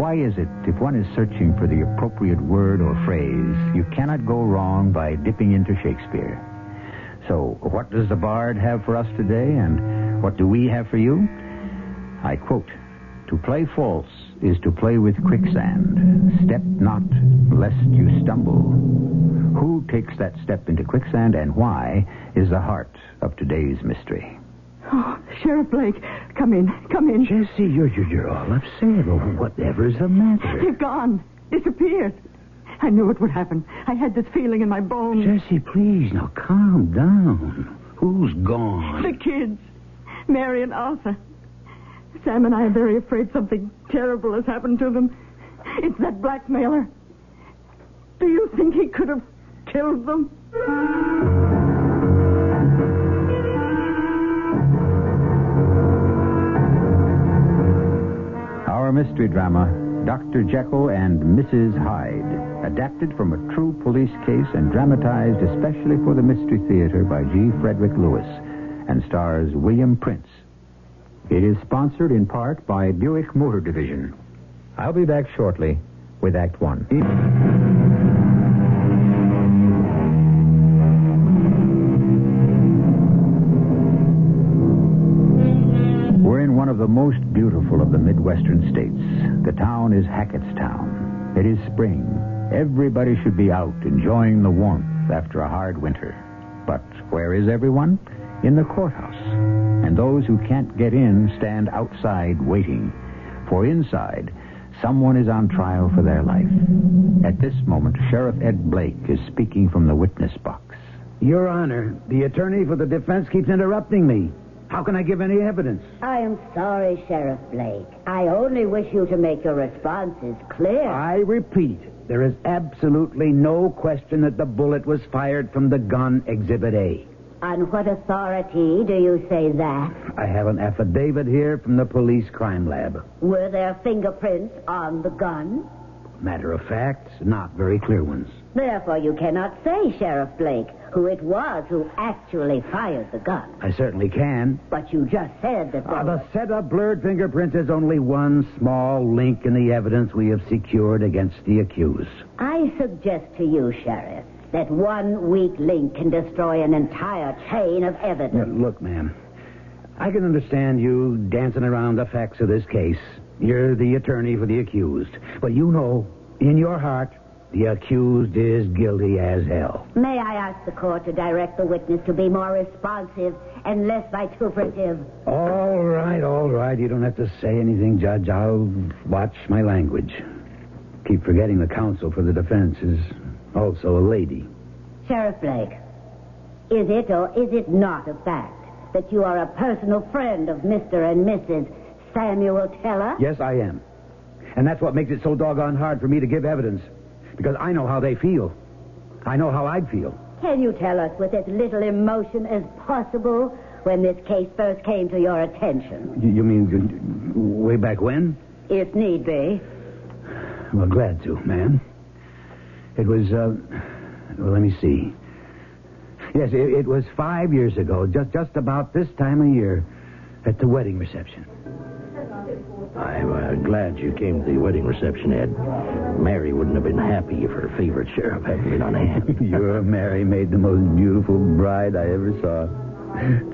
Why is it, if one is searching for the appropriate word or phrase, you cannot go wrong by dipping into Shakespeare? So, what does the Bard have for us today, and what do we have for you? I quote, "To play false is to play with quicksand. Step not, lest you stumble. Who takes that step into quicksand, and why, is the heart of today's mystery." Oh, Sheriff Blake, come in, come in. Jesse, you're all upset. Whatever is the matter? You're gone, disappeared. I knew it would happen. I had this feeling in my bones. Jesse, please, now calm down. Who's gone? The kids, Mary and Arthur. Sam and I are very afraid something terrible has happened to them. It's that blackmailer. Do you think he could have killed them? Mystery drama, Dr. Jekyll and Mrs. Hyde, adapted from a true police case and dramatized especially for the Mystery Theater by G. Frederick Lewis, and stars William Prince. It is sponsored in part by Buick Motor Division. I'll be back shortly with Act One. The most beautiful of the Midwestern states. The town is Hackettstown. It is spring. Everybody should be out enjoying the warmth after a hard winter. But where is everyone? In the courthouse. And those who can't get in stand outside waiting. For inside, someone is on trial for their life. At this moment, Sheriff Ed Blake is speaking from the witness box. Your Honor, the attorney for the defense keeps interrupting me. How can I give any evidence? I am sorry, Sheriff Blake. I only wish you to make your responses clear. I repeat, there is absolutely no question that the bullet was fired from the gun, Exhibit A. On what authority do you say that? I have an affidavit here from the police crime lab. Were there fingerprints on the gun? Matter of fact, not very clear ones. Therefore, you cannot say, Sheriff Blake, who it was who actually fired the gun. I certainly can. But you just said that... The set of blurred fingerprints is only one small link in the evidence we have secured against the accused. I suggest to you, Sheriff, that one weak link can destroy an entire chain of evidence. Now, look, ma'am, I can understand you dancing around the facts of this case. You're the attorney for the accused. But you know, in your heart... the accused is guilty as hell. May I ask the court to direct the witness to be more responsive and less vituperative? All right. You don't have to say anything, Judge. I'll watch my language. Keep forgetting the counsel for the defense is also a lady. Sheriff Blake, is it or is it not a fact that you are a personal friend of Mr. and Mrs. Samuel Teller? Yes, I am. And that's what makes it so doggone hard for me to give evidence. Because I know how they feel. I know how I'd feel. Can you tell us with as little emotion as possible when this case first came to your attention? You mean way back when? If need be. Well, glad to, ma'am. It was, well, let me see. Yes, it was 5 years ago, just about this time of year, at the wedding reception. I'm glad you came to the wedding reception, Ed. Mary wouldn't have been happy if her favorite sheriff hadn't been on hand. Your Mary made the most beautiful bride I ever saw.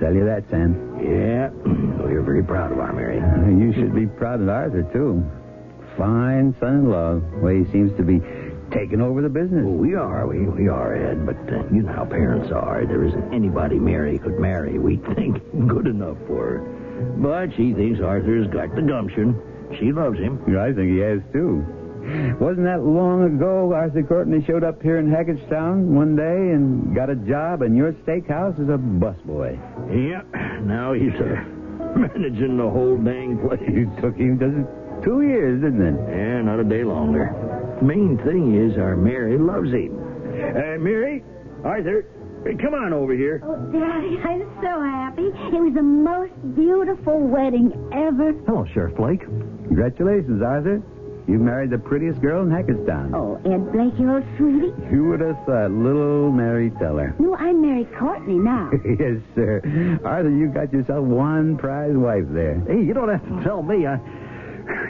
Tell you that, Sam. Yeah, we're very proud of our Mary. You should be proud of Arthur, too. Fine son-in-law. Well, he seems to be taking over the business. Well, we are, Ed, but you know how parents are. There isn't anybody Mary could marry, we think, good enough for her. But she thinks Arthur's got the gumption. She loves him. Yeah, I think he has, too. Wasn't that long ago Arthur Courtney showed up here in Hackettstown one day and got a job in your steakhouse as a busboy? Yeah, now he's managing the whole dang place. It took him 2 years, didn't it? Yeah, not a day longer. Main thing is our Mary loves him. Mary, Arthur, come on over here. Oh, Daddy, I'm so happy. It was the most beautiful wedding ever. Hello, Sheriff Blake. Congratulations, Arthur. You married the prettiest girl in Hackettstown. Oh, Ed Blake, your old sweetie. Who would have thought? Little Mary Teller. No, I'm Mary Courtney now. Yes, sir. Arthur, you got yourself one prize wife there. Hey, you don't have to tell me.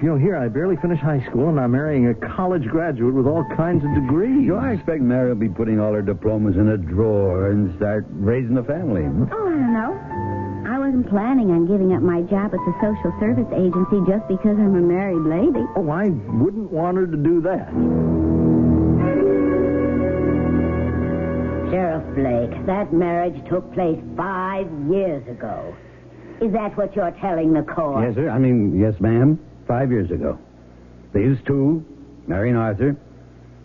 Here I barely finished high school, and I'm marrying a college graduate with all kinds of degrees. I expect Mary will be putting all her diplomas in a drawer and start raising a family. Oh, I don't know. I wasn't planning on giving up my job at the social service agency just because I'm a married lady. Oh, I wouldn't want her to do that. Sheriff Blake, that marriage took place 5 years ago. Is that what you're telling the court? Yes, sir. Yes, ma'am. 5 years ago. These two, Mary and Arthur,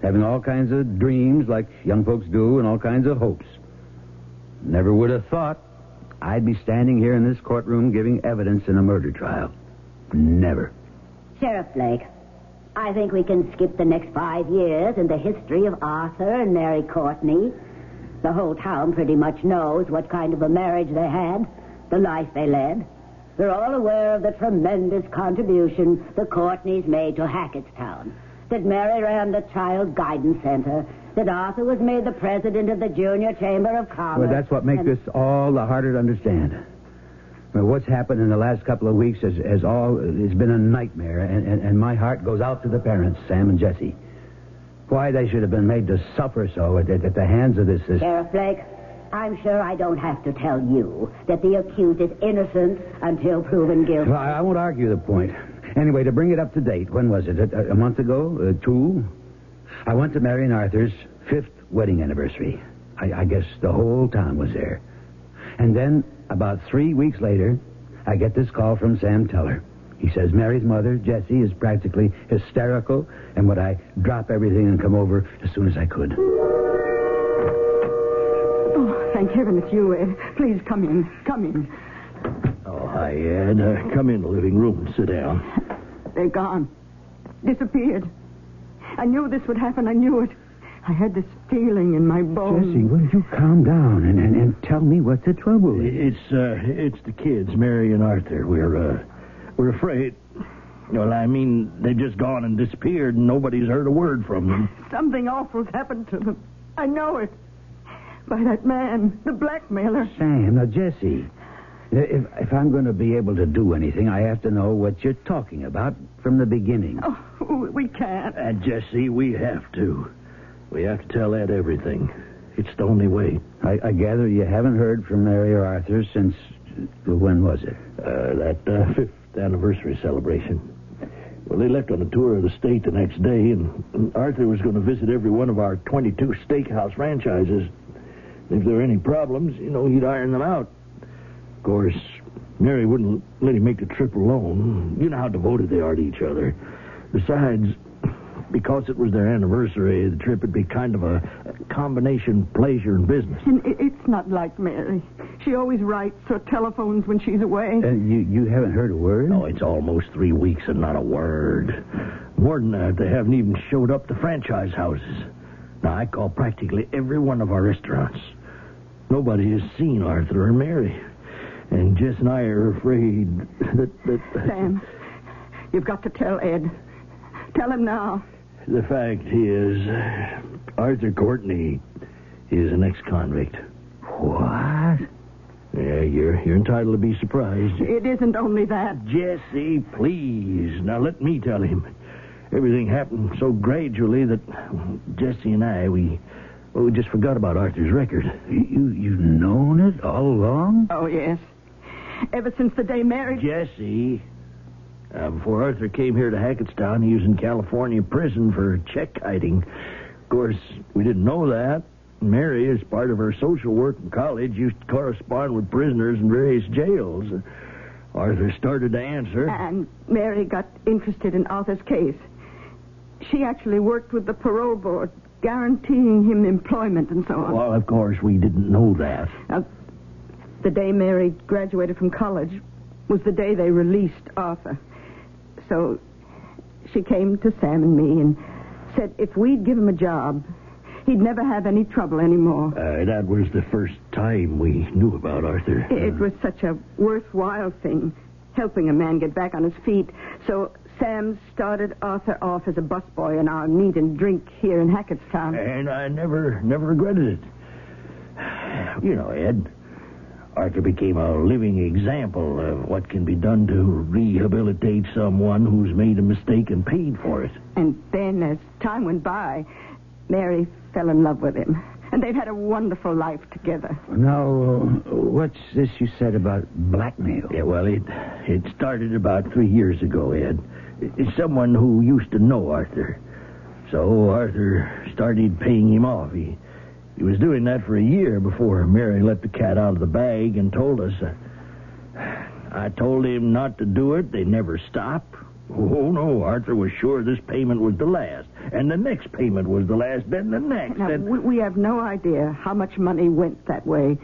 having all kinds of dreams like young folks do and all kinds of hopes. Never would have thought I'd be standing here in this courtroom giving evidence in a murder trial. Never. Sheriff Blake, I think we can skip the next 5 years and the history of Arthur and Mary Courtney. The whole town pretty much knows what kind of a marriage they had, the life they led. They're all aware of the tremendous contribution the Courtneys made to Hackettstown, that Mary ran the Child Guidance Center, that Arthur was made the president of the Junior Chamber of Commerce. Well, that's what makes this all the harder to understand. Well, what's happened in the last couple of weeks has been a nightmare, and my heart goes out to the parents, Sam and Jesse. Why they should have been made to suffer so at the hands of this... Sheriff Blake, I'm sure I don't have to tell you that the accused is innocent until proven guilty. Well, I won't argue the point. Anyway, to bring it up to date, when was it? A month ago? 2? I went to Mary and Arthur's 5th wedding anniversary. I guess the whole town was there. And then, about 3 weeks later, I get this call from Sam Teller. He says Mary's mother, Jessie, is practically hysterical, and would I drop everything and come over as soon as I could. Thank heaven it's you, Ed. Please, come in. Come in. Oh, hi, Ed. Come in the living room and sit down. They're gone. Disappeared. I knew this would happen. I knew it. I had this feeling in my bones. Jesse, will you calm down and tell me what the trouble is? It's the kids, Mary and Arthur. We're afraid. Well, they've just gone and disappeared, and nobody's heard a word from them. Something awful's happened to them. I know it. By that man, the blackmailer. Sam, now, Jesse, if I'm going to be able to do anything, I have to know what you're talking about from the beginning. Oh, we can't. Jesse, we have to. We have to tell Ed everything. It's the only way. I gather you haven't heard from Mary or Arthur since... When was it? That 5th anniversary celebration. Well, they left on a tour of the state the next day, and Arthur was going to visit every one of our 22 steakhouse franchises... If there were any problems, he'd iron them out. Of course, Mary wouldn't let him make the trip alone. You know how devoted they are to each other. Besides, because it was their anniversary, the trip would be kind of a combination pleasure and business. And it's not like Mary. She always writes or telephones when she's away. You haven't heard a word? No, it's almost 3 weeks and not a word. More than that, they haven't even showed up to franchise houses. Now, I call practically every one of our restaurants. Nobody has seen Arthur or Mary. And Jess and I are afraid that... Sam, you've got to tell Ed. Tell him now. The fact is, Arthur Courtney is an ex-convict. What? Yeah, you're entitled to be surprised. It isn't only that. Jesse, please. Now, let me tell him. Everything happened so gradually that Jesse and I, we just forgot about Arthur's record. You've known it all along? Oh, yes. Ever since the day Mary... Jesse... before Arthur came here to Hackettstown, he was in California prison for check hiding. Of course, we didn't know that. Mary, as part of her social work in college, used to correspond with prisoners in various jails. Arthur started to answer. And Mary got interested in Arthur's case. She actually worked with the parole board, guaranteeing him employment and so on. Well, of course, we didn't know that. Now, the day Mary graduated from college was the day they released Arthur. So she came to Sam and me and said if we'd give him a job, he'd never have any trouble anymore. That was the first time we knew about Arthur. It was such a worthwhile thing, helping a man get back on his feet. So Sam started Arthur off as a busboy in our meat and drink here in Hackettstown. And I never regretted it. You know, Ed, Arthur became a living example of what can be done to rehabilitate someone who's made a mistake and paid for it. And then, as time went by, Mary fell in love with him. And they've had a wonderful life together. Now, what's this you said about blackmail? Yeah, well, it started about 3 years ago, Ed. It's someone who used to know Arthur. So Arthur started paying him off. He was doing that for a year before Mary let the cat out of the bag and told us. I told him not to do it. They never stop. Oh, no, Arthur was sure this payment was the last. And the next payment was the last, then the next. Now, and... we have no idea how much money went that way.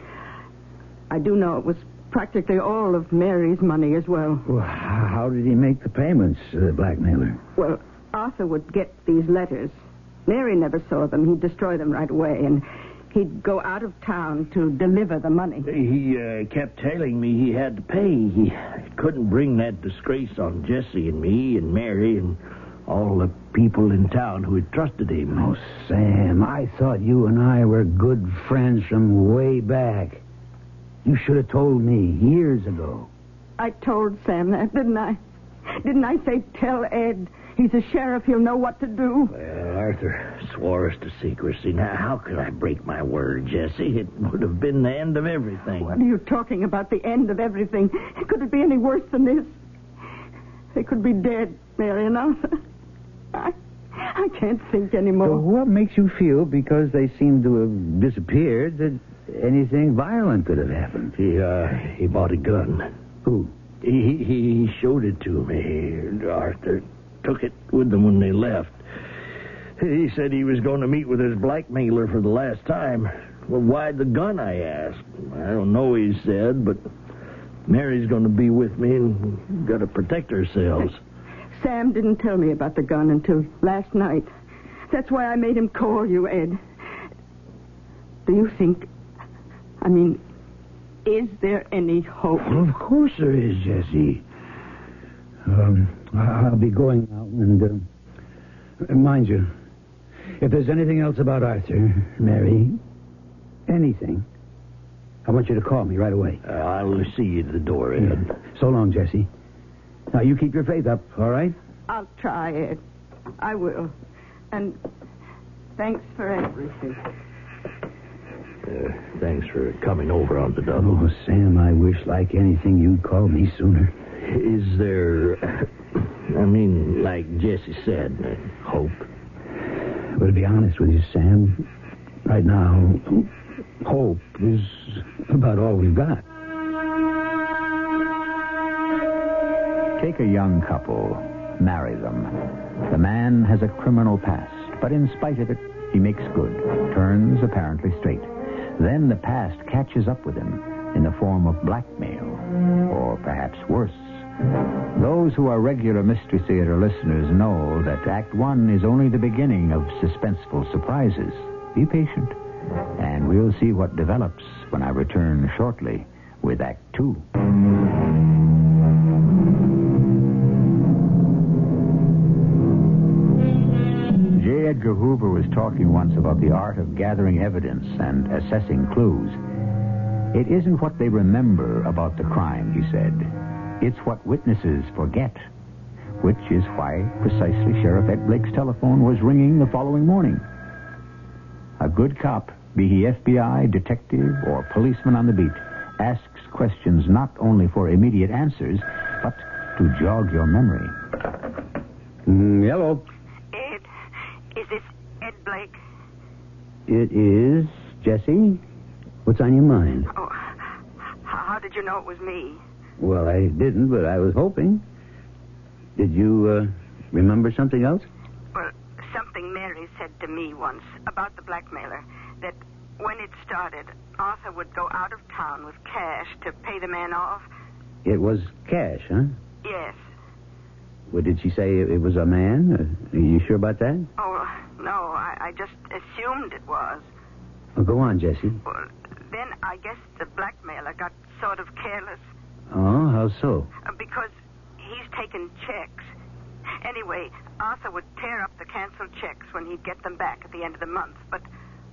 I do know it was practically all of Mary's money as well. Well, how did he make the payments, the blackmailer? Well, Arthur would get these letters. Mary never saw them. He'd destroy them right away, and he'd go out of town to deliver the money. He kept telling me he had to pay. He couldn't bring that disgrace on Jesse and me and Mary and all the people in town who had trusted him. Oh, Sam, I thought you and I were good friends from way back. You should have told me years ago. I told Sam that, didn't I? Didn't I say, tell Ed? He's a sheriff. He'll know what to do. Well, Arthur swore us to secrecy. Now, how could I break my word, Jesse? It would have been the end of everything. What are you talking about, the end of everything? Could it be any worse than this? They could be dead, Mary and Arthur. I can't think anymore. So what makes you feel, because they seem to have disappeared, that anything violent could have happened? He bought a gun. Who? He showed it to me, Arthur. Took it with them when they left. He said he was going to meet with his blackmailer for the last time. Well, why the gun, I asked. I don't know, he said, but Mary's going to be with me and we've got to protect ourselves. Sam didn't tell me about the gun until last night. That's why I made him call you, Ed. Do you think... I mean, is there any hope? Well, of course there is, Jesse. I'll be going out, and mind you, if there's anything else about Arthur, Mary, anything, I want you to call me right away. I'll see you at the door, Ed. Yeah. So long, Jesse. Now, you keep your faith up, all right? I'll try, Ed. I will. And thanks for everything. Thanks for coming over on the double. Oh, Sam, I wish like anything you'd call me sooner. Is there, I mean, like Jesse said, hope? Well, to be honest with you, Sam, right now, hope is about all we've got. Take a young couple, marry them. The man has a criminal past, but in spite of it, he makes good, turns apparently straight. Then the past catches up with him in the form of blackmail, or perhaps worse. Those who are regular Mystery Theater listeners know that Act One is only the beginning of suspenseful surprises. Be patient, and we'll see what develops when I return shortly with Act Two. Edgar Hoover was talking once about the art of gathering evidence and assessing clues. It isn't what they remember about the crime, he said. It's what witnesses forget, which is why precisely Sheriff Ed Blake's telephone was ringing the following morning. A good cop, be he FBI, detective, or policeman on the beat, asks questions not only for immediate answers, but to jog your memory. Hello. Ed, is this Ed Blake? It is. Jesse, what's on your mind? Oh, how did you know it was me? Well, I didn't, but I was hoping. Did you remember something else? Well, something Mary said to me once about the blackmailer, that when it started, Arthur would go out of town with cash to pay the man off. It was cash, huh? Yes. Well, did she say it was a man? Are you sure about that? Oh, no, I just assumed it was. Well, go on, Jesse. Well, then I guess the blackmailer got sort of careless. Oh, how so? Because he's taken checks. Anyway, Arthur would tear up the canceled checks when he'd get them back at the end of the month. But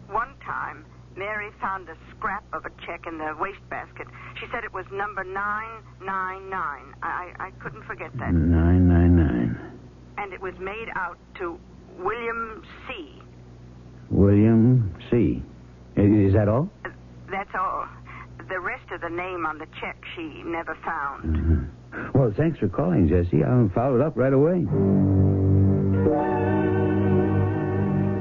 one time, Mary found a scrap of a check in the wastebasket. She said it was number 999. I couldn't forget that. 999. And it was made out to William C. William C. Is that all? That's all. The rest of the name on the check she never found. Mm-hmm. Well, thanks for calling, Jesse. I'll follow it up right away.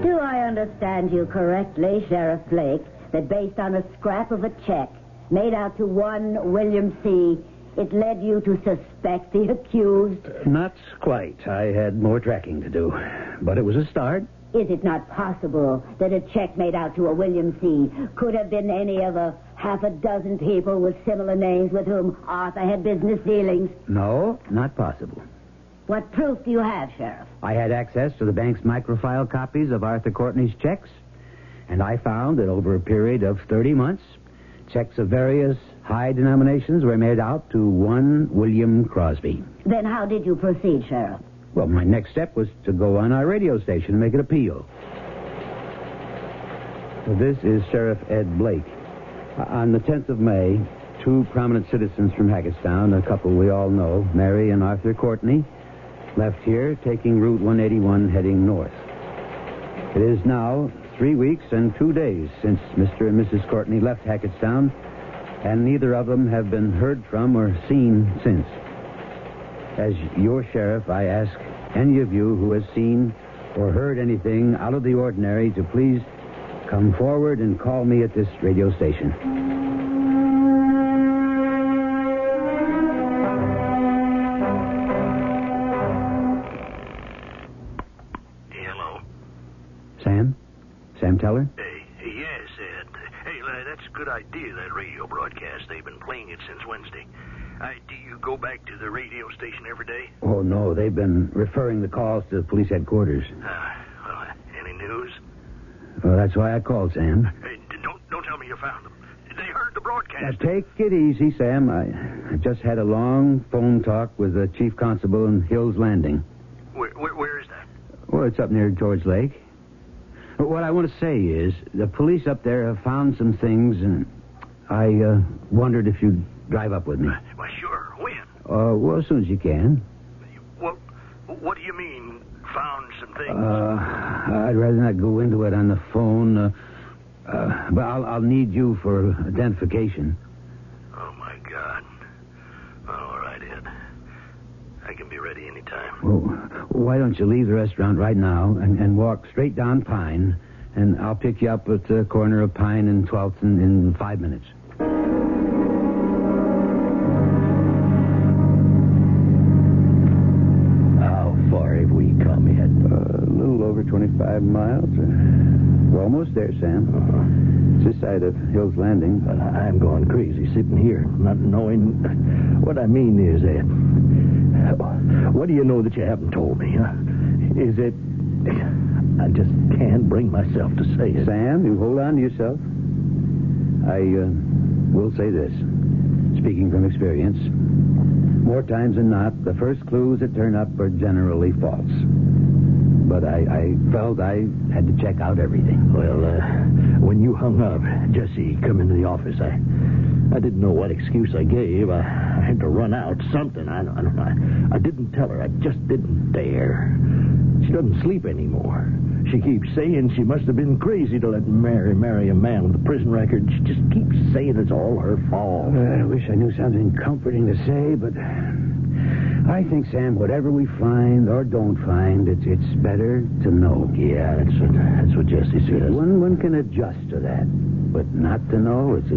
Do I understand you correctly, Sheriff Blake, that based on a scrap of a check made out to one William C., it led you to suspect the accused? Not quite. I had more tracking to do. But it was a start. Is it not possible that a check made out to a William C. could have been any of a half a dozen people with similar names with whom Arthur had business dealings? No, not possible. What proof do you have, Sheriff? I had access to the bank's microfile copies of Arthur Courtney's checks, and I found that over a period of 30 months, checks of various high denominations were made out to one William Crosby. Then how did you proceed, Sheriff? Well, my next step was to go on our radio station and make an appeal. This is Sheriff Ed Blake. On the 10th of May, two prominent citizens from Hackettstown, a couple we all know, Mary and Arthur Courtney, left here taking Route 181 heading north. It is now 3 weeks and 2 days since Mr. and Mrs. Courtney left Hackettstown, and neither of them have been heard from or seen since. As your sheriff, I ask any of you who has seen or heard anything out of the ordinary to please come forward and call me at this radio station. Hello. Sam? Sam Teller? Yes, Ed. Hey, that's a good idea, that radio broadcast. They've been playing it since Wednesday. Do you go back to the radio station every day? Oh, no. They've been referring the calls to the police headquarters. Well, any news? Well, that's why I called, Sam. Hey, don't tell me you found them. They heard the broadcast. Now, take it easy, Sam. I just had a long phone talk with the chief constable in Hills Landing. Where is that? Well, it's up near George Lake. But what I want to say is the police up there have found some things, and I wondered if you'd drive up with me. Why, sure. When? Well, as soon as you can. Well, what do you mean, found some things? I'd rather not go into it on the phone, but I'll need you for identification. Oh, my God. Well, all right, Ed. I can be ready any time. Well, why don't you leave the restaurant right now and walk straight down Pine, and I'll pick you up at the corner of Pine and 12th in 5 minutes. Miles. We're almost there, Sam. It's this side of Hill's Landing. But I'm going crazy sitting here, not knowing. What I mean is, what do you know that you haven't told me, huh? Is it... I just can't bring myself to say it. Sam, you hold on to yourself. I will say this, speaking from experience. More times than not, the first clues that turn up are generally false. But I felt I Had to check out everything. Well, when you hung up, Jesse come into the office. I didn't know what excuse I gave. I had to run out something. I didn't tell her. I just didn't dare. She doesn't sleep anymore. She keeps saying she must have been crazy to let Mary marry a man with a prison record. She just keeps saying it's all her fault. I wish I knew something comforting to say, but I think, Sam, whatever we find or don't find, it's better to know. Yeah, that's what Jesse says. One can adjust to that, but not to know, it's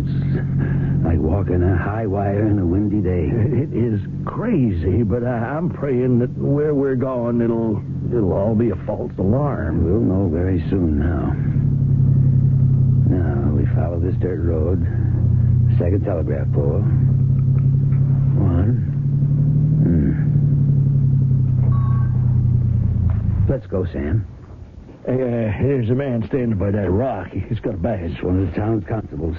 like walking a high wire in a windy day. It is crazy, but I'm praying that where we're going, it'll all be a false alarm. We'll know very soon now. Now, we follow this dirt road. Second telegraph pole. One. Let's go, Sam. Hey, there's a man standing by that rock. He's got a badge. It's one of the town's constables.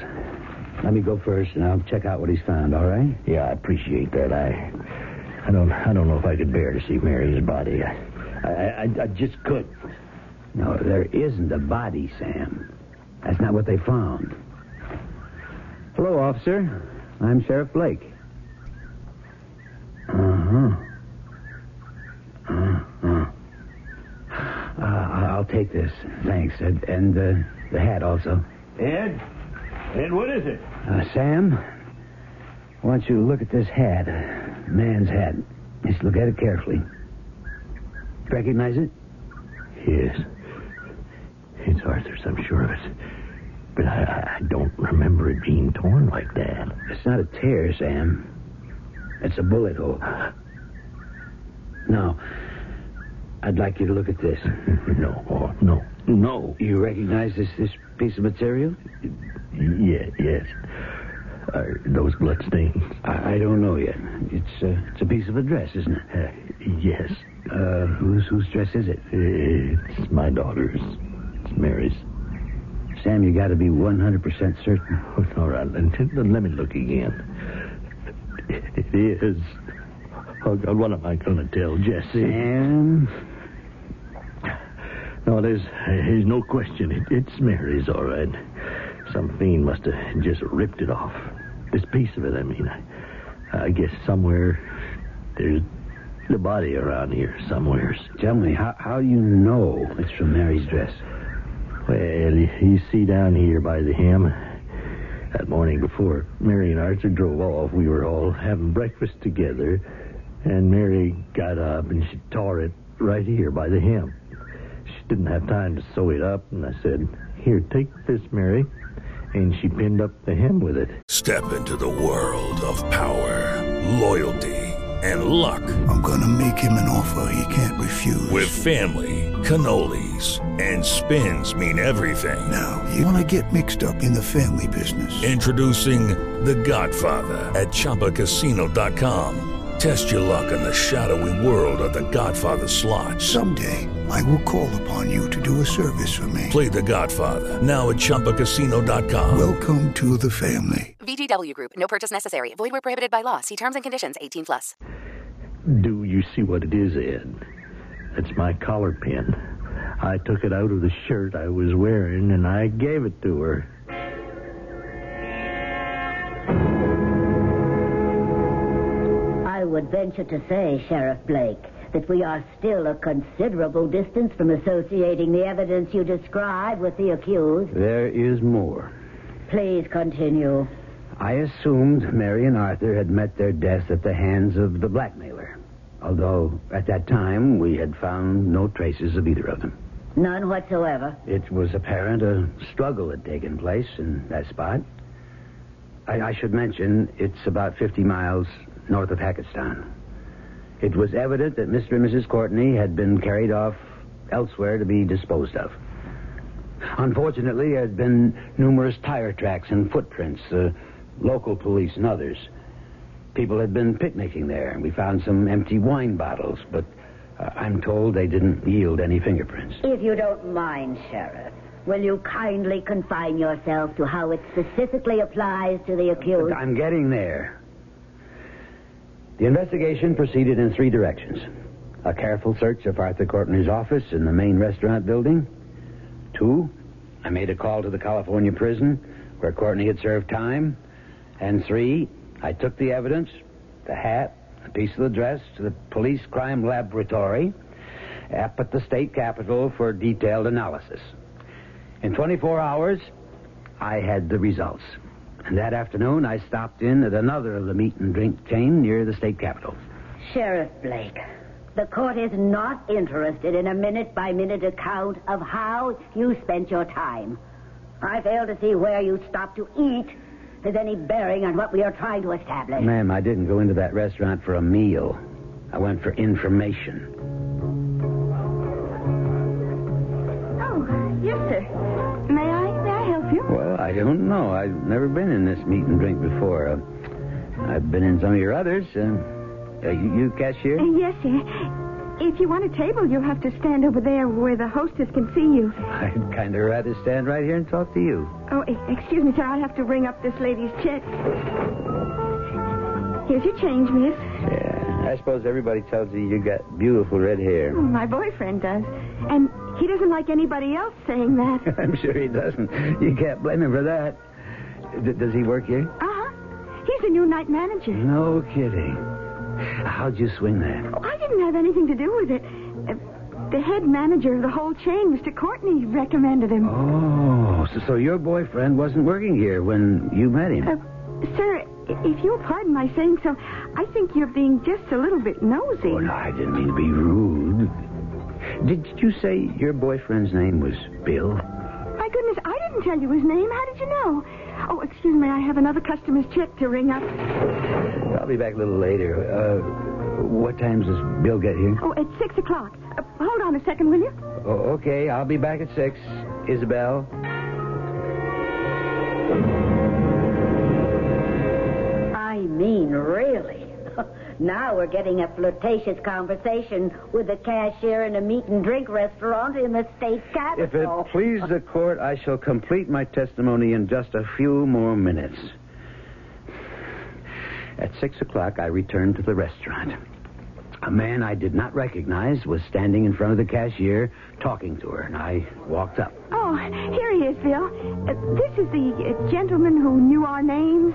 Let me go first, and I'll check out what he's found, all right? Yeah, I appreciate that. I don't know if I could bear to see Mary's body. I just could. No, there isn't a body, Sam. That's not what they found. Hello, officer. I'm Sheriff Blake. I'll take this. Thanks, Ed. And the hat also. Ed? Ed, what is it? Sam, I want you to look at this hat. Man's hat. Just look at it carefully. Recognize it? Yes. It's Arthur's, I'm sure of it. But I don't remember it being torn like that. It's not a tear, Sam. It's a bullet hole. Now, I'd like you to look at this. No. You recognize this piece of material? Yes. Are those blood stains? I don't know yet. It's a piece of a dress, isn't it? Yes. Whose dress is it? It's my daughter's. It's Mary's. Sam, you got to be 100% certain. All right, let me look again. It is. Oh, God, what am I going to tell Jesse? Sam? No, there's no question. It's Mary's, all right. Some fiend must have just ripped it off. This piece of it, I mean. I guess somewhere there's the body around here somewhere. Tell me, how do you know it's from Mary's dress? Well, you see down here by the hem... That morning before Mary and Arthur drove off, we were all having breakfast together, and Mary got up and she tore it right here by the hem. She didn't have time to sew it up, and I said, "Here, take this, Mary," and she pinned up the hem with it. Step into the world of power, loyalty, and luck. I'm gonna make him an offer he can't refuse. With family, cannolis, and spins mean everything. Now, you want to get mixed up in the family business. Introducing The Godfather at ChumbaCasino.com. Test your luck in the shadowy world of The Godfather slot. Someday, I will call upon you to do a service for me. Play The Godfather now at ChumbaCasino.com. Welcome to the family. VGW Group. No purchase necessary. Void where prohibited by law. See terms and conditions. 18+. Do you see what it is, Ed? It's my collar pin. I took it out of the shirt I was wearing, and I gave it to her. I would venture to say, Sheriff Blake, that we are still a considerable distance from associating the evidence you describe with the accused. There is more. Please continue. I assumed Mary and Arthur had met their death at the hands of the blackmailer. Although, at that time, we had found no traces of either of them. None whatsoever. It was apparent a struggle had taken place in that spot. I should mention, it's about 50 miles north of Hackettstown. It was evident that Mr. and Mrs. Courtney had been carried off elsewhere to be disposed of. Unfortunately, there had been numerous tire tracks and footprints, local police and others. People had been picnicking there, and we found some empty wine bottles, but I'm told they didn't yield any fingerprints. If you don't mind, Sheriff, will you kindly confine yourself to how it specifically applies to the accused? I'm getting there. The investigation proceeded in three directions. A careful search of Arthur Courtney's office in the main restaurant building, Two, I made a call to the California prison where Courtney had served time. And three, I took the evidence, the hat, a piece of the dress, to the police crime laboratory up at the state capitol for detailed analysis. In 24 hours, I had the results. And that afternoon, I stopped in at another of the meat and drink chain near the state capitol. Sheriff Blake, the court is not interested in a minute-by-minute account of how you spent your time. I fail to see where you stopped to eat has any bearing on what we are trying to establish. Ma'am, I didn't go into that restaurant for a meal. I went for information. Oh, yes, sir. May I help you? Well, I don't know. I've never been in this meat and drink before. I've been in some of your others. You cashier? Yes, sir. If you want a table, you'll have to stand over there where the hostess can see you. I'd kind of rather stand right here and talk to you. Oh, excuse me, sir. I'll have to ring up this lady's check. Here's your change, miss. Yeah, I suppose everybody tells you got beautiful red hair. Oh, my boyfriend does. And he doesn't like anybody else saying that. I'm sure he doesn't. You can't blame him for that. Does he work here? Uh-huh. He's the new night manager. No kidding. How'd you swing that? Oh, I didn't have anything to do with it. The head manager of the whole chain, Mr. Courtney, recommended him. Oh, so your boyfriend wasn't working here when you met him. Sir, if you'll pardon my saying so, I think you're being just a little bit nosy. Oh, no, I didn't mean to be rude. Did you say your boyfriend's name was Bill? My goodness, I didn't tell you his name. How did you know? Oh, excuse me, I have another customer's check to ring up. I'll be back a little later. What time does Bill get here? Oh, at 6:00. Hold on a second, will you? Oh, okay, I'll be back at 6. Isabel. I mean, really. Now we're getting a flirtatious conversation with the cashier in a meat-and-drink restaurant in the state capital. If it please the court, I shall complete my testimony in just a few more minutes. At 6:00, I returned to the restaurant. A man I did not recognize was standing in front of the cashier talking to her, and I walked up. Oh, here he is, Bill. This is the gentleman who knew our names.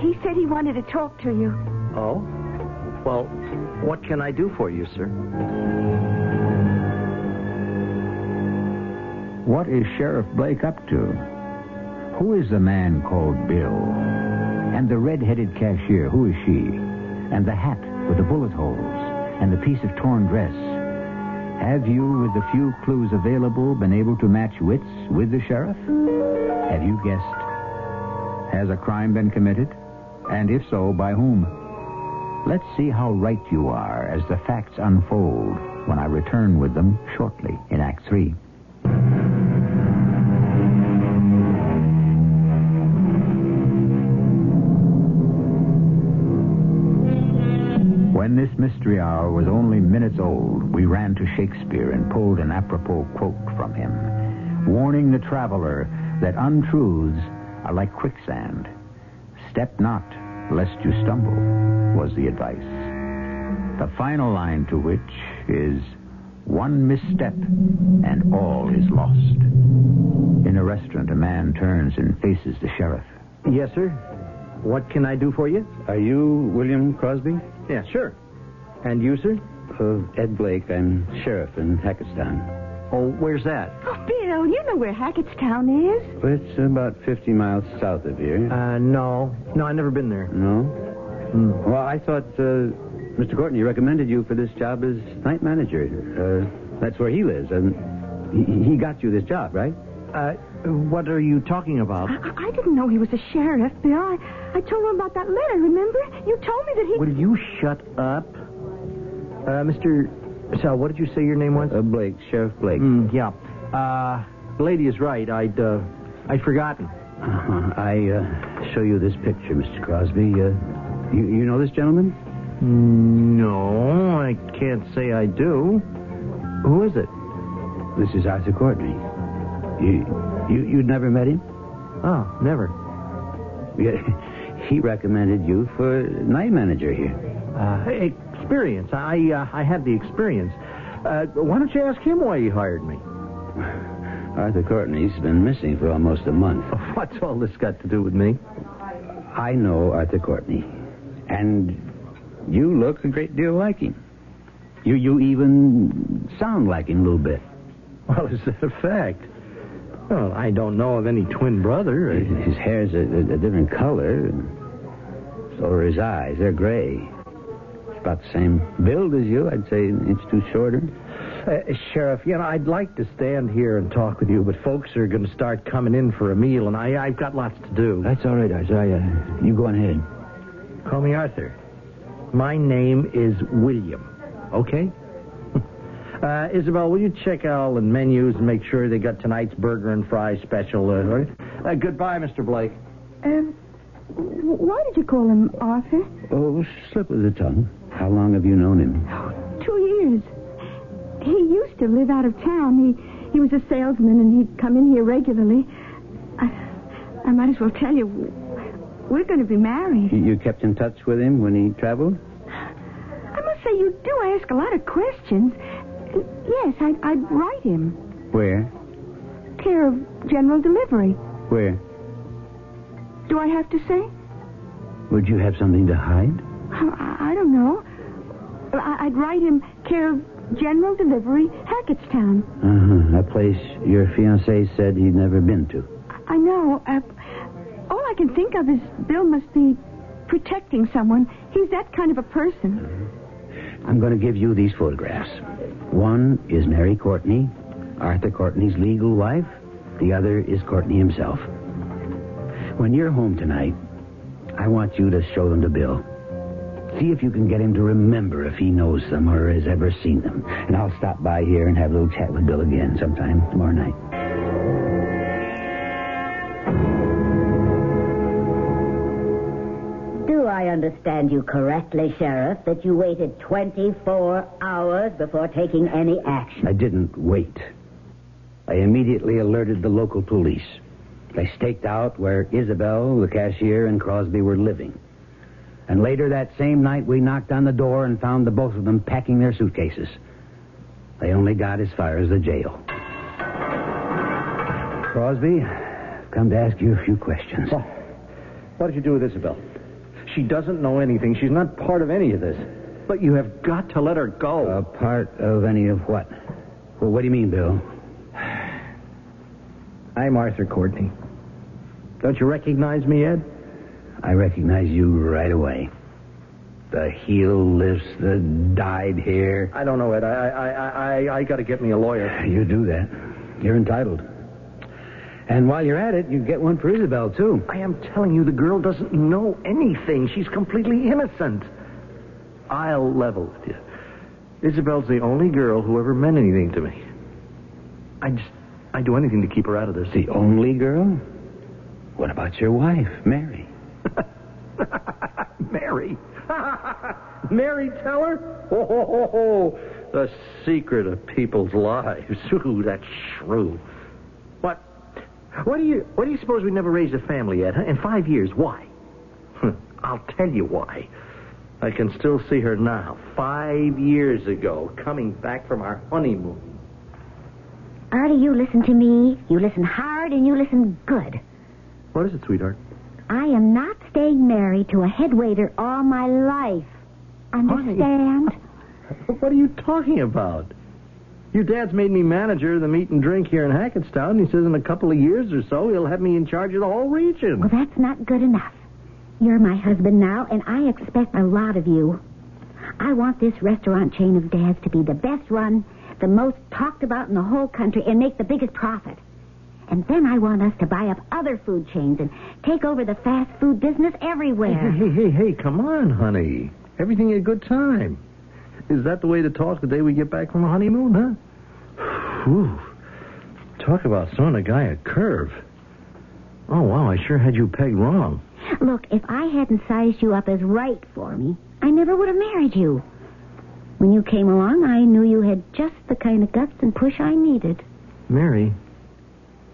He said he wanted to talk to you. Oh? Well, what can I do for you, sir? What is Sheriff Blake up to? Who is the man called Bill? And the red-headed cashier, who is she? And the hat with the bullet holes? And the piece of torn dress? Have you, with the few clues available, been able to match wits with the sheriff? Have you guessed? Has a crime been committed? And if so, by whom? Let's see how right you are as the facts unfold when I return with them shortly in Act 3. When this mystery hour was only minutes old, we ran to Shakespeare and pulled an apropos quote from him, warning the traveler that untruths are like quicksand. Step not, lest you stumble, was the advice. The final line to which is, one misstep and all is lost. In a restaurant, a man turns and faces the sheriff. Yes, sir. What can I do for you? Are you William Crosby? Yeah, sure. And you, sir? Ed Blake. I'm sheriff in Hackettstown. Oh, where's that? Oh, Bill, you know where Hackettstown is. Well, it's about 50 miles south of here. No. No, I've never been there. No? Well, I thought Mr. Courtney recommended you for this job as night manager. That's where he lives, and he got you this job, right? What are you talking about? I didn't know he was a sheriff, Bill. I told him about that letter, remember? You told me that he... Will you shut up? Mr. Sal, what did you say your name was? Blake, Sheriff Blake. Yeah. The lady is right. I'd forgotten. I show you this picture, Mr. Crosby. You know this gentleman? No, I can't say I do. Who is it? This is Arthur Courtney. You'd never met him? Oh, never. Yeah, he recommended you for night manager here. Experience. I had the experience. Why don't you ask him why he hired me? Arthur Courtney's been missing for almost a month. What's all this got to do with me? I know Arthur Courtney. And you look a great deal like him. You even sound like him a little bit. Well, is that a fact? Well, I don't know of any twin brother. His hair's a different color. So are his eyes. They're gray. It's about the same build as you. I'd say an inch too shorter. Sheriff, I'd like to stand here and talk with you, but folks are going to start coming in for a meal, and I've got lots to do. That's all right, Arthur. You go on ahead. Call me Arthur. My name is William. Okay? Isabel, will you check out the menus and make sure they got tonight's burger and fries special? Goodbye, Mr. Blake. Why did you call him Arthur? Oh, slip of the tongue. How long have you known him? 2 years. He used to live out of town. He was a salesman, and he'd come in here regularly. I might as well tell you, we're going to be married. You kept in touch with him when he traveled? I must say, you do ask a lot of questions. Yes, I'd write him. Where? Care of General Delivery. Where? Do I have to say? Would you have something to hide? I don't know. I'd write him Care of General Delivery, Hackettstown. A place your fiancé said he'd never been to. I know. All I can think of is Bill must be protecting someone. He's that kind of a person. I'm going to give you these photographs. One is Mary Courtney, Arthur Courtney's legal wife. The other is Courtney himself. When you're home tonight, I want you to show them to Bill. See if you can get him to remember if he knows them or has ever seen them. And I'll stop by here and have a little chat with Bill again sometime tomorrow night. Do I understand you correctly, Sheriff, that you waited 24 hours before taking any action? I didn't wait. I immediately alerted the local police. They staked out where Isabel, the cashier, and Crosby were living. And later that same night, we knocked on the door and found the both of them packing their suitcases. They only got as far as the jail. Crosby, I've come to ask you a few questions. Oh, what did you do with Isabel? She doesn't know anything. She's not part of any of this. But you have got to let her go. A part of any of what? Well, what do you mean, Bill? I'm Arthur Courtney. Don't you recognize me, Ed? I recognize you right away. The heel lifts, the dyed hair. I don't know, Ed. I got to get me a lawyer. You do that. You're entitled. And while you're at it, you get one for Isabel, too. I am telling you, the girl doesn't know anything. She's completely innocent. I'll level with you. Isabel's the only girl who ever meant anything to me. I'd do anything to keep her out of this. The only girl? What about your wife, Mary? Mary. Mary Teller? Oh, the secret of people's lives. Ooh, that's shrewd. What do you suppose we never raised a family yet, huh? In 5 years, why? I'll tell you why. I can still see her now, 5 years ago, coming back from our honeymoon. Artie, you listen to me. You listen hard and you listen good. What is it, sweetheart? I am not staying married to a head waiter all my life. Understand? What are you talking about? Your dad's made me manager of the meat and drink here in Hackettstown. He says in a couple of years or so, he'll have me in charge of the whole region. Well, that's not good enough. You're my husband now, and I expect a lot of you. I want this restaurant chain of Dad's to be the best run, the most talked about in the whole country, and make the biggest profit. And then I want us to buy up other food chains and take over the fast food business everywhere. Hey, come on, honey. Everything at a good time. Is that the way to talk the day we get back from a honeymoon, huh? Whew. Talk about throwing a guy a curve. Oh, wow, I sure had you pegged wrong. Look, if I hadn't sized you up as right for me, I never would have married you. When you came along, I knew you had just the kind of guts and push I needed. Mary,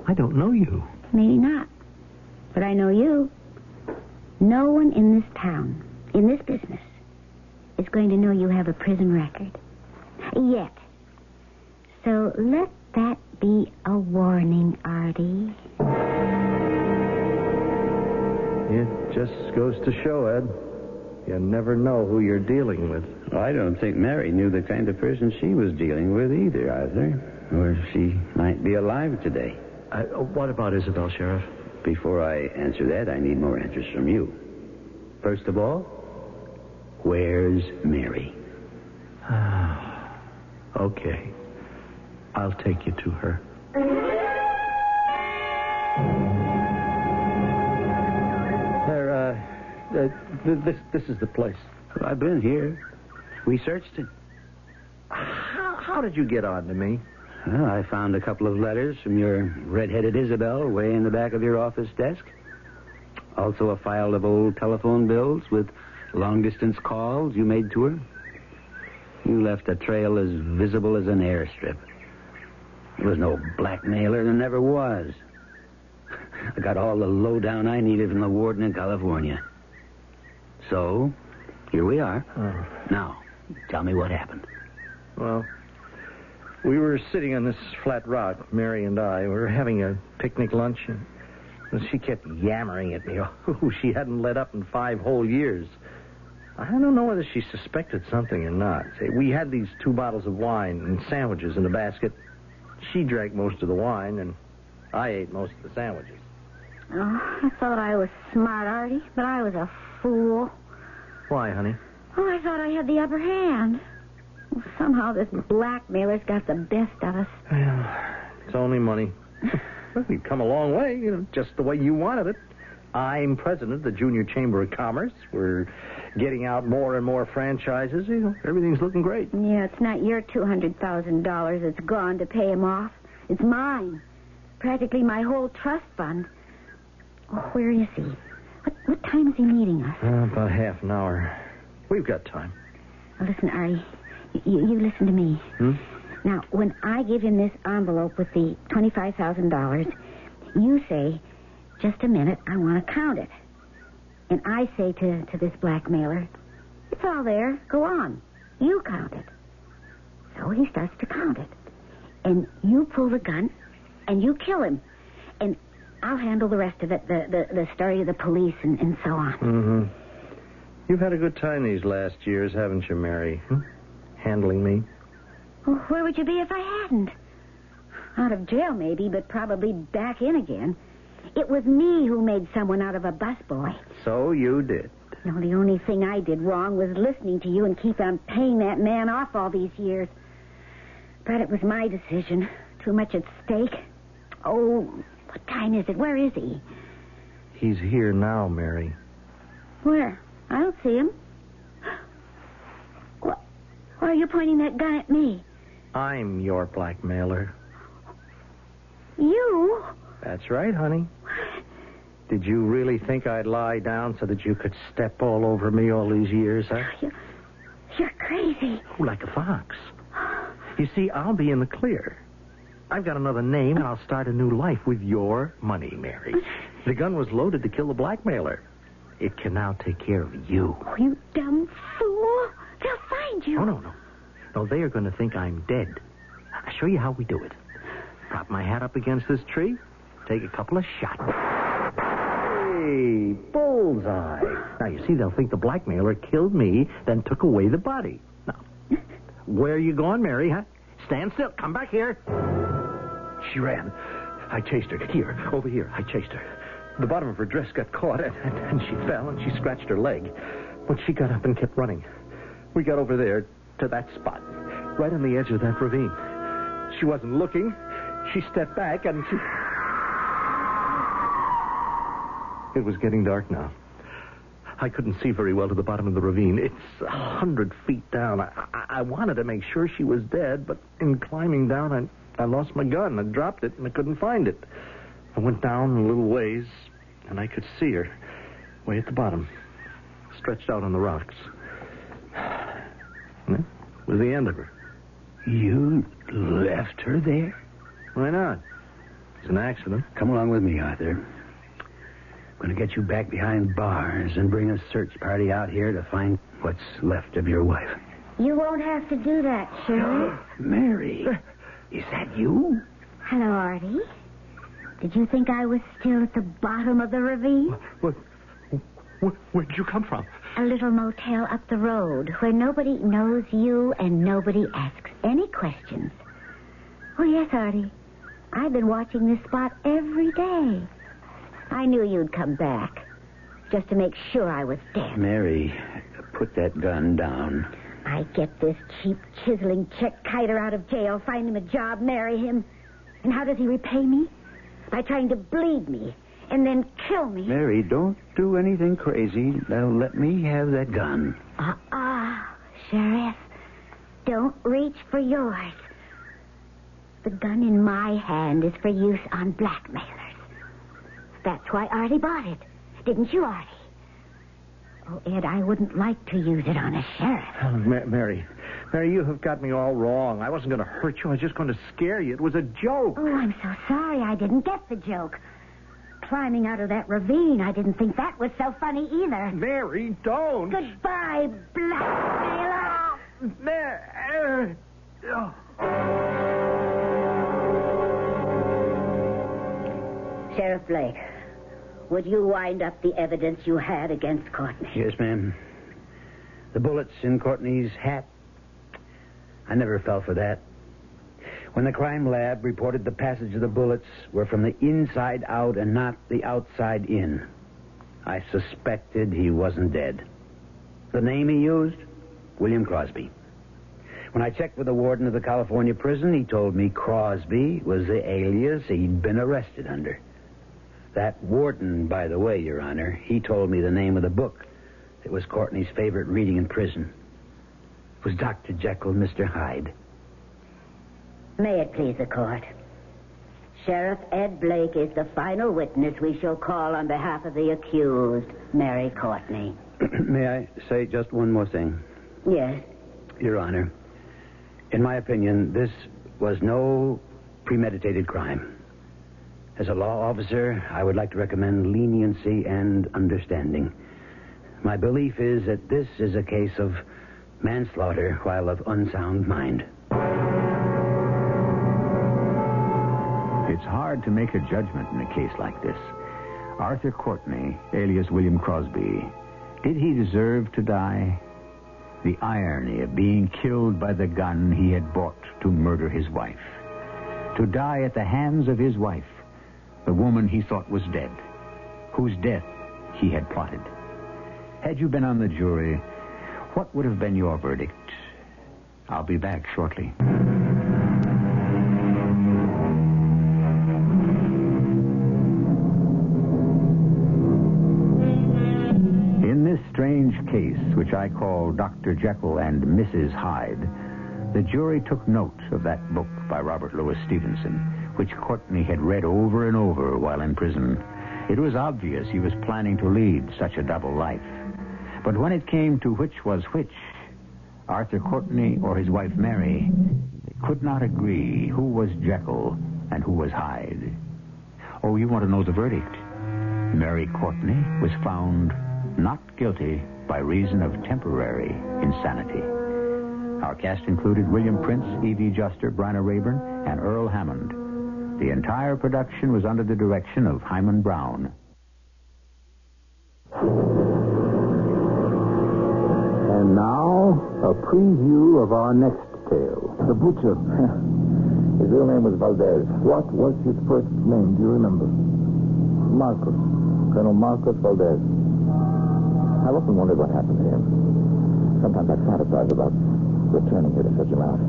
I don't know you. Maybe not. But I know you. No one in this town, in this business, is going to know you have a prison record. Yet. So let that be a warning, Artie? It just goes to show, Ed, you never know who you're dealing with. Well, I don't think Mary knew the kind of person she was dealing with either, Arthur. Or she might be alive today. What about Isabel, Sheriff? Before I answer that, I need more answers from you. First of all, where's Mary? Okay. I'll take you to her. This is the place. I've been here. We searched it. How did you get on to me? Well, I found a couple of letters from your red-headed Isabel way in the back of your office desk. Also a file of old telephone bills with long-distance calls you made to her. You left a trail as visible as an airstrip. There was no blackmailer, there never was. I got all the lowdown I needed from the warden in California. So, here we are. Oh. Now, tell me what happened. Well, we were sitting on this flat rock, Mary and I. We were having a picnic lunch, and she kept yammering at me. Oh, she hadn't let up in 5 whole years. I don't know whether she suspected something or not. We had these 2 bottles of wine and sandwiches in a basket. She drank most of the wine, and I ate most of the sandwiches. Oh, I thought I was smart, Artie, but I was a fool. Why, honey? Oh, I thought I had the upper hand. Well, somehow this blackmailer's got the best of us. Well, it's only money. We've come a long way, you know, just the way you wanted it. I'm president of the Junior Chamber of Commerce. We're getting out more and more franchises. You know, everything's looking great. Yeah, it's not your $200,000 that's gone to pay him off. It's mine. Practically my whole trust fund. Oh, where is he? What time is he meeting us? About half an hour. We've got time. Well, listen, Artie, you listen to me. Hmm? Now, when I give him this envelope with the $25,000, you say, just a minute, I want to count it. And I say to this blackmailer, it's all there, go on. You count it. So he starts to count it. And you pull the gun, and you kill him. And I'll handle the rest of it, the story of the police and so on. Mm-hmm. You've had a good time these last years, haven't you, Mary? Hmm? Handling me? Well, where would you be if I hadn't? Out of jail, maybe, but probably back in again. It was me who made someone out of a busboy. So you did. No, the only thing I did wrong was listening to you and keep on paying that man off all these years. But it was my decision. Too much at stake. Oh, what time is it? Where is he? He's here now, Mary. Where? I don't see him. Why are you pointing that gun at me? I'm your blackmailer. You? That's right, honey. Did you really think I'd lie down so that you could step all over me all these years, huh? You're crazy. Oh, like a fox. You see, I'll be in the clear. I've got another name, and I'll start a new life with your money, Mary. The gun was loaded to kill the blackmailer. It can now take care of you. Oh, you dumb fool. They'll find you. No. No, they are going to think I'm dead. I'll show you how we do it. Prop my hat up against this tree. Take a couple of shots. Hey, bullseye. Now, you see, they'll think the blackmailer killed me, then took away the body. Now, where are you going, Mary, huh? Stand still. Come back here. She ran. I chased her. Here, over here. I chased her. The bottom of her dress got caught, and she fell, and she scratched her leg. But she got up and kept running. We got over there to that spot, right on the edge of that ravine. She wasn't looking. She stepped back, and she... It was getting dark now. I couldn't see very well to the bottom of the ravine. It's 100 feet down. I wanted to make sure she was dead, but in climbing down, I lost my gun. I dropped it, and I couldn't find it. I went down a little ways, and I could see her way at the bottom, stretched out on the rocks. And that was the end of her. You left her there? Why not? It was an accident. Come along with me, Arthur. I'm going to get you back behind bars and bring a search party out here to find what's left of your wife. You won't have to do that, Sheriff. Mary. Is that you? Hello, Artie. Did you think I was still at the bottom of the ravine? Where did you come from? A little motel up the road where nobody knows you and nobody asks any questions. Oh, yes, Artie. I've been watching this spot every day. I knew you'd come back just to make sure I was dead. Mary, put that gun down. I get this cheap, chiseling check kiter out of jail, find him a job, marry him. And how does he repay me? By trying to bleed me and then kill me. Mary, don't do anything crazy. Now let me have that gun. Sheriff. Don't reach for yours. The gun in my hand is for use on blackmailers. That's why Artie bought it. Didn't you, Artie? Oh, Ed, I wouldn't like to use it on a sheriff. Oh, Mary, you have got me all wrong. I wasn't going to hurt you. I was just going to scare you. It was a joke. Oh, I'm so sorry. I didn't get the joke. Climbing out of that ravine, I didn't think that was so funny either. Mary, don't. Goodbye, blackmailer. Mary. Oh. Sheriff Blake, would you wind up the evidence you had against Courtney? Yes, ma'am. The bullets in Courtney's hat. I never fell for that. When the crime lab reported the passage of the bullets were from the inside out and not the outside in, I suspected he wasn't dead. The name he used? William Crosby. When I checked with the warden of the California prison, he told me Crosby was the alias he'd been arrested under. That warden, by the way, Your Honor, he told me the name of the book that was Courtney's favorite reading in prison. It was Dr. Jekyll and Mr. Hyde. May it please the court. Sheriff Ed Blake is the final witness we shall call on behalf of the accused, Mary Courtney. May I say just one more thing? Yes. Your Honor, in my opinion, this was no premeditated crime. As a law officer, I would like to recommend leniency and understanding. My belief is that this is a case of manslaughter while of unsound mind. It's hard to make a judgment in a case like this. Arthur Courtney, alias William Crosby, did he deserve to die? The irony of being killed by the gun he had bought to murder his wife. To die at the hands of his wife, the woman he thought was dead, whose death he had plotted. Had you been on the jury, what would have been your verdict? I'll be back shortly. In this strange case, which I call Dr. Jekyll and Mrs. Hyde, the jury took note of that book by Robert Louis Stevenson, which Courtney had read over and over while in prison. It was obvious he was planning to lead such a double life. But when it came to which was which, Arthur Courtney or his wife Mary, they could not agree who was Jekyll and who was Hyde. Oh, you want to know the verdict? Mary Courtney was found not guilty by reason of temporary insanity. Our cast included William Prince, E.V. Juster, Bryna Rayburn, and Earl Hammond. The entire production was under the direction of Hyman Brown. And now, a preview of our next tale. The Butcher. His real name was Valdez. What was his first name? Do you remember? Marcos. Colonel Marcos Valdez. I've often wondered what happened to him. Sometimes I fantasize about returning here to such a mouth.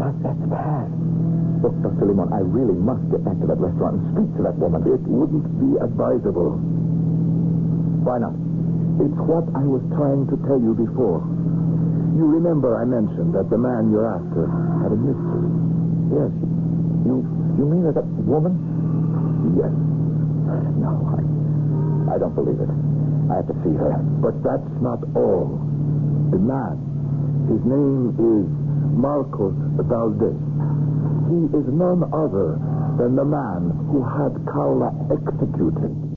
But that's bad. Look, Dr. Limon, I really must get back to that restaurant and speak to that woman. It wouldn't be advisable. Why not? It's what I was trying to tell you before. You remember I mentioned that the man you're after had a mystery. Yes. You mean that woman? Yes. No, I don't believe it. I have to see her. But that's not all. The man, his name is Marcos Valdez. He is none other than the man who had Kaula executed.